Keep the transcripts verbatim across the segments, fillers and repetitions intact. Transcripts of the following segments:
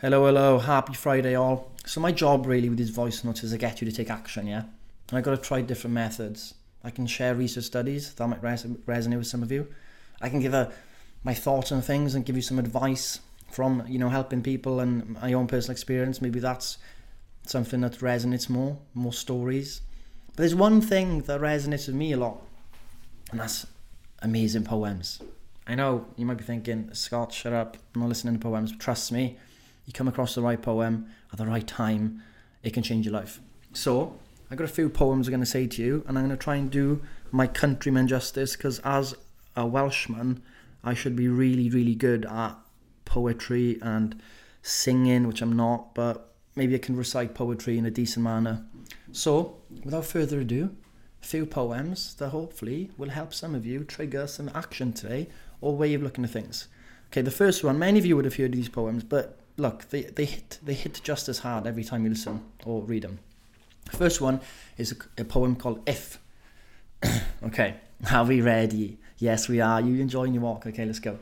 Hello, hello, happy Friday all. So my job really with these voice notes is to get you to take action, yeah? And I've got to try different methods. I can share research studies that might res- resonate with some of you. I can give a, my thoughts on things and give you some advice from, you know, helping people and my own personal experience. Maybe that's something that resonates more, more stories. But there's one thing that resonates with me a lot, and that's amazing poems. I know you might be thinking, Scott, shut up, I'm not listening to poems, but trust me, you come across the right poem at the right time, it can change your life. So I've got a few poems I'm going to say to you, and I'm going to try and do my countrymen justice, because as a Welshman I should be really really good at poetry and singing, which I'm not, but maybe I can recite poetry in a decent manner. So without further ado, a few poems that hopefully will help some of you trigger some action today or way of looking at things. Okay, the first one, many of you would have heard these poems, but look, they, they hit they hit just as hard every time you listen or read them. First one is a, a poem called If. Okay, are we ready? Yes, we are. You enjoying your walk? Okay, let's go.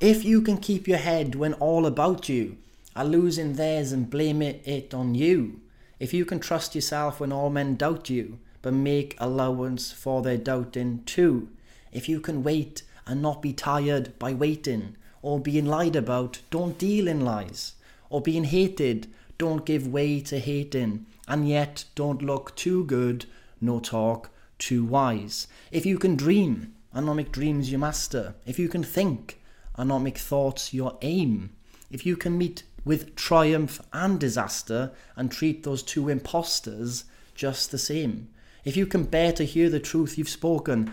If you can keep your head when all about you are losing theirs and blame it, it on you. If you can trust yourself when all men doubt you, but make allowance for their doubting too. If you can wait and not be tired by waiting, or being lied about, don't deal in lies. Or being hated, don't give way to hating. And yet, don't look too good, nor talk too wise. If you can dream, and not make dreams your master. If you can think, and not make thoughts your aim. If you can meet with triumph and disaster, and treat those two impostors just the same. If you can bear to hear the truth you've spoken,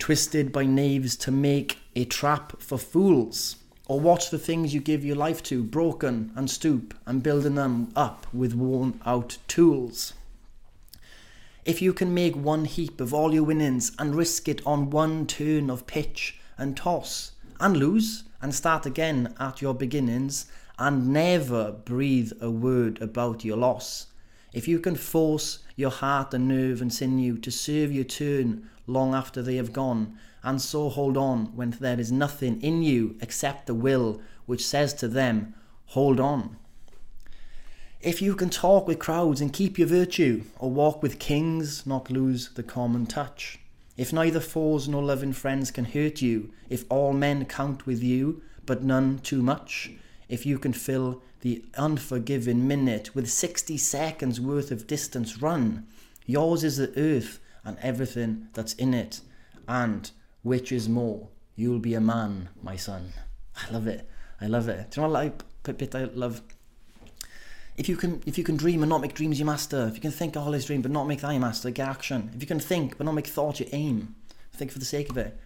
twisted by knaves to make a trap for fools, or watch the things you give your life to broken and stoop and building them up with worn out tools. If you can make one heap of all your winnings and risk it on one turn of pitch and toss and lose and start again at your beginnings and never breathe a word about your loss. If you can force your heart and nerve and sinew to serve your turn long after they have gone, and so hold on when there is nothing in you except the will which says to them, hold on. If you can talk with crowds and keep your virtue, or walk with kings, not lose the common touch. If neither foes nor loving friends can hurt you, if all men count with you, but none too much. If you can fill the unforgiving minute with sixty seconds worth of distance run, yours is the earth and everything that's in it, and which is more, you'll be a man, my son. I love it, I love it. Do you know what I, bit I love? If you can if you can dream and not make dreams your master, if you can think all his dream but not make thy master, get action. If you can think but not make thought your aim, think for the sake of it.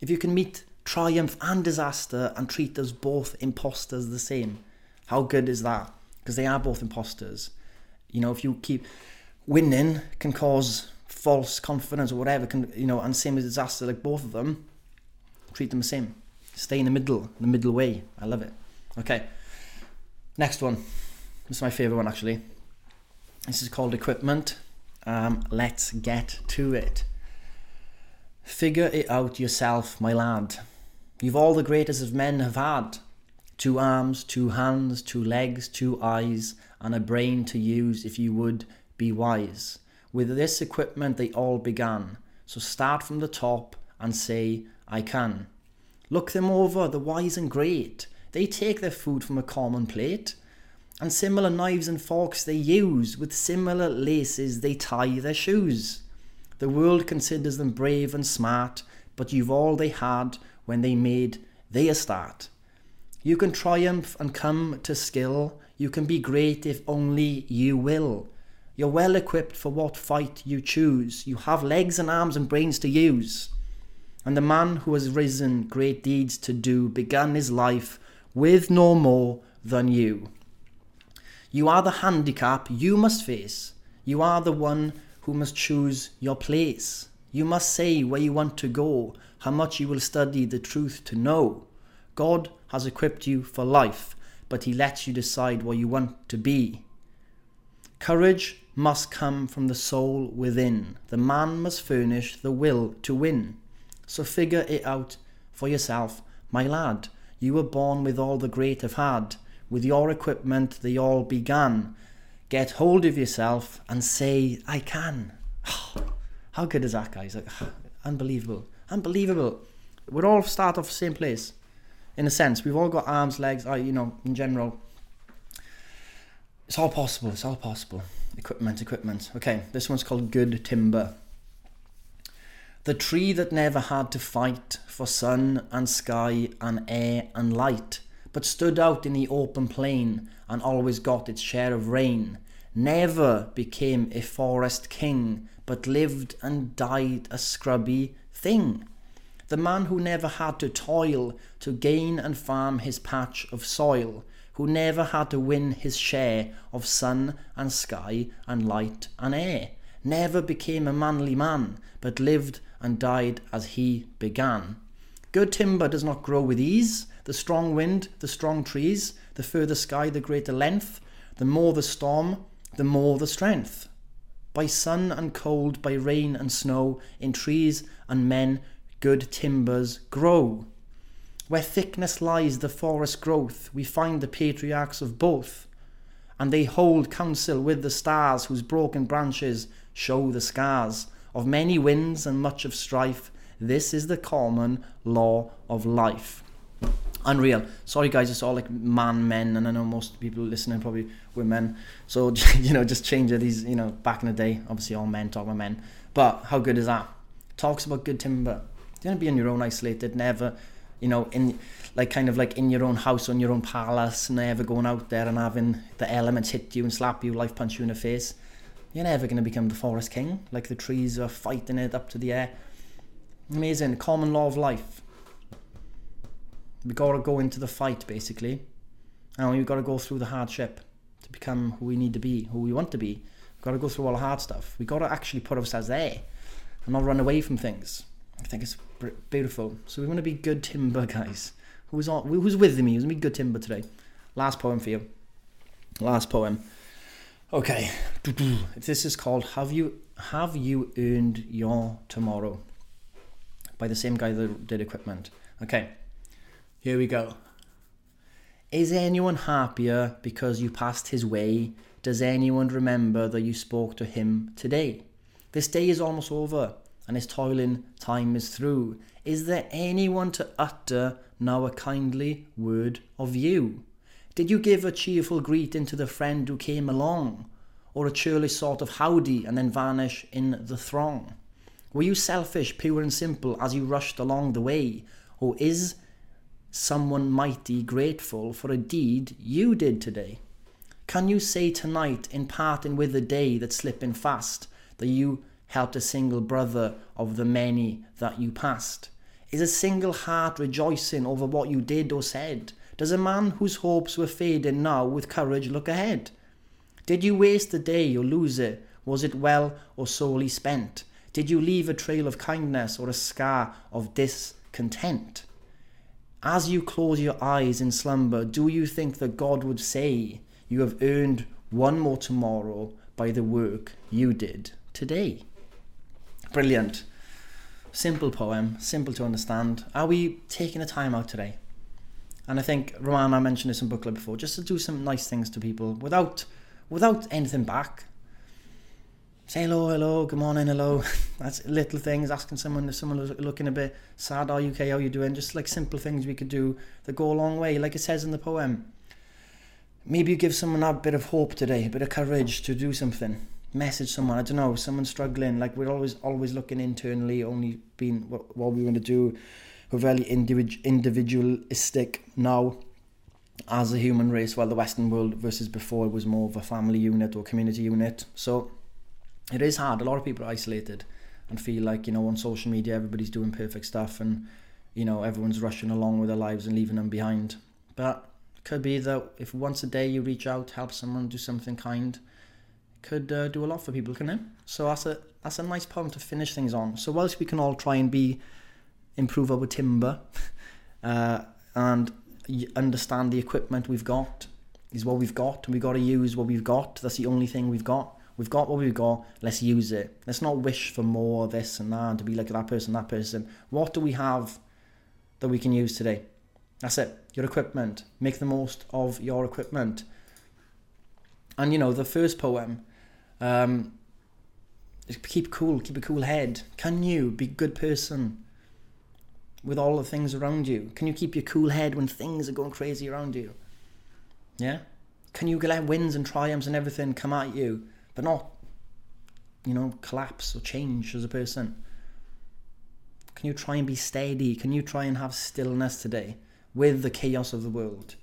If you can meet triumph and disaster and treat us both imposters the same. How good is that? Because they are both imposters. You know, if you keep winning can cause false confidence or whatever, can, you know, and same as disaster, like both of them, treat them the same. Stay in the middle, the middle way. I love it. Okay, next one. This is my favorite one actually. This is called Equipment. Um, let's get to it. Figure it out yourself, my lad. You've all the greatest of men have had. Two arms, two hands, two legs, two eyes, and a brain to use if you would be wise. With this equipment they all began. So start from the top and say, I can. Look them over, the wise and great. They take their food from a common plate. And similar knives and forks they use. With similar laces they tie their shoes. The world considers them brave and smart, but you've all they had when they made their start. You can triumph and come to skill. You can be great if only you will. You're well equipped for what fight you choose. You have legs and arms and brains to use. And the man who has risen great deeds to do began his life with no more than you. You are the handicap you must face. You are the one who must choose your place. You must say where you want to go, how much you will study the truth to know. God has equipped you for life, but he lets you decide what you want to be. Courage must come from the soul within. The man must furnish the will to win. So figure it out for yourself, my lad. You were born with all the great have had. with your equipment they all began. Get hold of yourself and say, I can. How good is that, guys? Like, unbelievable. Unbelievable. We all start off the same place, in a sense. We've all got arms, legs, you know, in general. It's all possible. It's all possible. Equipment, equipment. Okay, this one's called Good Timber. The tree that never had to fight for sun and sky and air and light, but stood out in the open plain and always got its share of rain, never became a forest king, but lived and died a scrubby thing. The man who never had to toil to gain and farm his patch of soil, who never had to win his share of sun and sky and light and air, never became a manly man, but lived and died as he began. Good timber does not grow with ease. The strong wind, the strong trees, the further sky, the greater length. The more the storm, the more the strength. By sun and cold, by rain and snow, in trees and men, good timbers grow. Where thickness lies the forest growth, we find the patriarchs of both, and they hold counsel with the stars, whose broken branches show the scars of many winds and much of strife. This is the common law of life. Unreal. Sorry guys, it's all like man, men, and I know most people listening probably were men, so, you know, just change it. These, you know, back in the day, obviously all men talk about men, but how good is that? Talks about good timber. You're gonna be in your own isolated, never, you know, in like kind of like in your own house, on your own palace, never going out there and having the elements hit you and slap you, life punch you in the face. You're never going to become the forest king. Like the trees are fighting it up to the air. Amazing. Common law of life. We got to go into the fight, basically. And we've got to go through the hardship to become who we need to be, who we want to be. We've got to go through all the hard stuff. We've got to actually put ourselves there and not run away from things. I think it's beautiful. So we want to be good timber, guys. Who's on, who's with me? Who's going to be good timber today? Last poem for you. Last poem. Okay. This is called Have You Have You Earned Your Tomorrow? By the same guy that did Equipment. Okay. Here we go. Is anyone happier because you passed his way? Does anyone remember that you spoke to him today? This day is almost over, and his toiling time is through. Is there anyone to utter now a kindly word of you? Did you give a cheerful greeting to the friend who came along, or a churlish sort of howdy and then vanish in the throng? Were you selfish, pure and simple, as you rushed along the way, or is someone mighty grateful for a deed you did today? Can you say tonight, in parting with the day that's slipping fast, that you helped a single brother of the many that you passed? Is a single heart rejoicing over what you did or said? Does a man whose hopes were fading now with courage look ahead? Did you waste the day or lose it? Was it well or sorely spent? Did you leave a trail of kindness or a scar of discontent? As you close your eyes in slumber, do you think that God would say, you have earned one more tomorrow by the work you did today? Brilliant. Simple poem, simple to understand. Are we taking the time out today? And I think Romana mentioned this in book club before, just to do some nice things to people without without anything back. Say hello, hello, good morning, hello. That's little things, asking someone if someone's looking a bit sad, are you okay, how are you doing? Just like simple things we could do that go a long way, like it says in the poem. Maybe you give someone a bit of hope today, a bit of courage to do something. Message someone, I don't know, someone's struggling. Like we're always always looking internally, only being what, what we want to do. We're very individ- individualistic now as a human race, while the Western world versus before it was more of a family unit or community unit. So it is hard. A lot of people are isolated and feel like, you know, on social media everybody's doing perfect stuff and, you know, everyone's rushing along with their lives and leaving them behind. But it could be that if once a day you reach out, help someone, do something kind, could uh, do a lot for people, couldn't it? So that's a, that's a nice poem to finish things on. So whilst we can all try and be improve our timber uh, and understand the equipment we've got is what we've got, and we've got to use what we've got. That's the only thing we've got. We've got what we've got. Let's use it. Let's not wish for more this and that and to be like that person, that person. What do we have that we can use today? That's it. your equipment. Make the most of your equipment. And, you know, the first poem, um, is keep cool, keep a cool head. Can you be a good person with all the things around you? Can you keep your cool head when things are going crazy around you? Yeah? Can you let wins and triumphs and everything come at you, but not, you know, collapse or change as a person? Can you try and be steady? Can you try and have stillness today with the chaos of the world?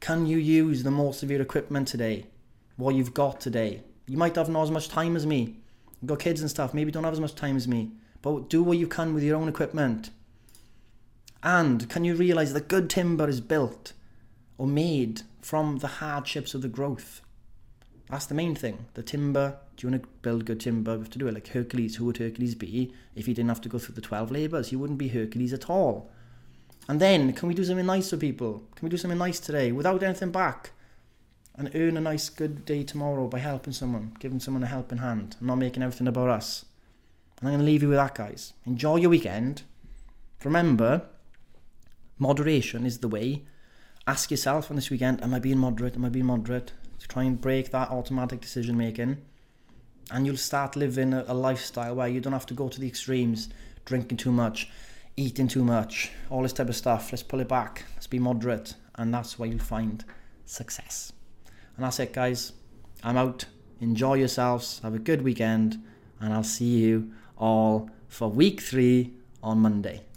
Can you use the most of your equipment today, what you've got today? You might have not as much time as me. You've got kids and stuff, maybe don't have as much time as me, but do what you can with your own equipment. And can you realise that good timber is built or made from the hardships of the growth? That's the main thing. The timber, do you want to build good timber? We have to do it like Hercules. Who would Hercules be if he didn't have to go through the twelve labours? He wouldn't be Hercules at all. And then, can we do something nice for people? Can we do something nice today without anything back? And earn a nice, good day tomorrow by helping someone, giving someone a helping hand. I'm not making everything about us. And I'm going to leave you with that, guys. Enjoy your weekend. Remember, moderation is the way. Ask yourself on this weekend, am I being moderate? Am I being moderate? To try and break that automatic decision making. And you'll start living a, a lifestyle where you don't have to go to the extremes, drinking too much, eating too much, all this type of stuff. Let's pull it back. Let's be moderate. And that's where you'll find success. And that's it, guys. I'm out. Enjoy yourselves. Have a good weekend. And I'll see you all for week three on Monday.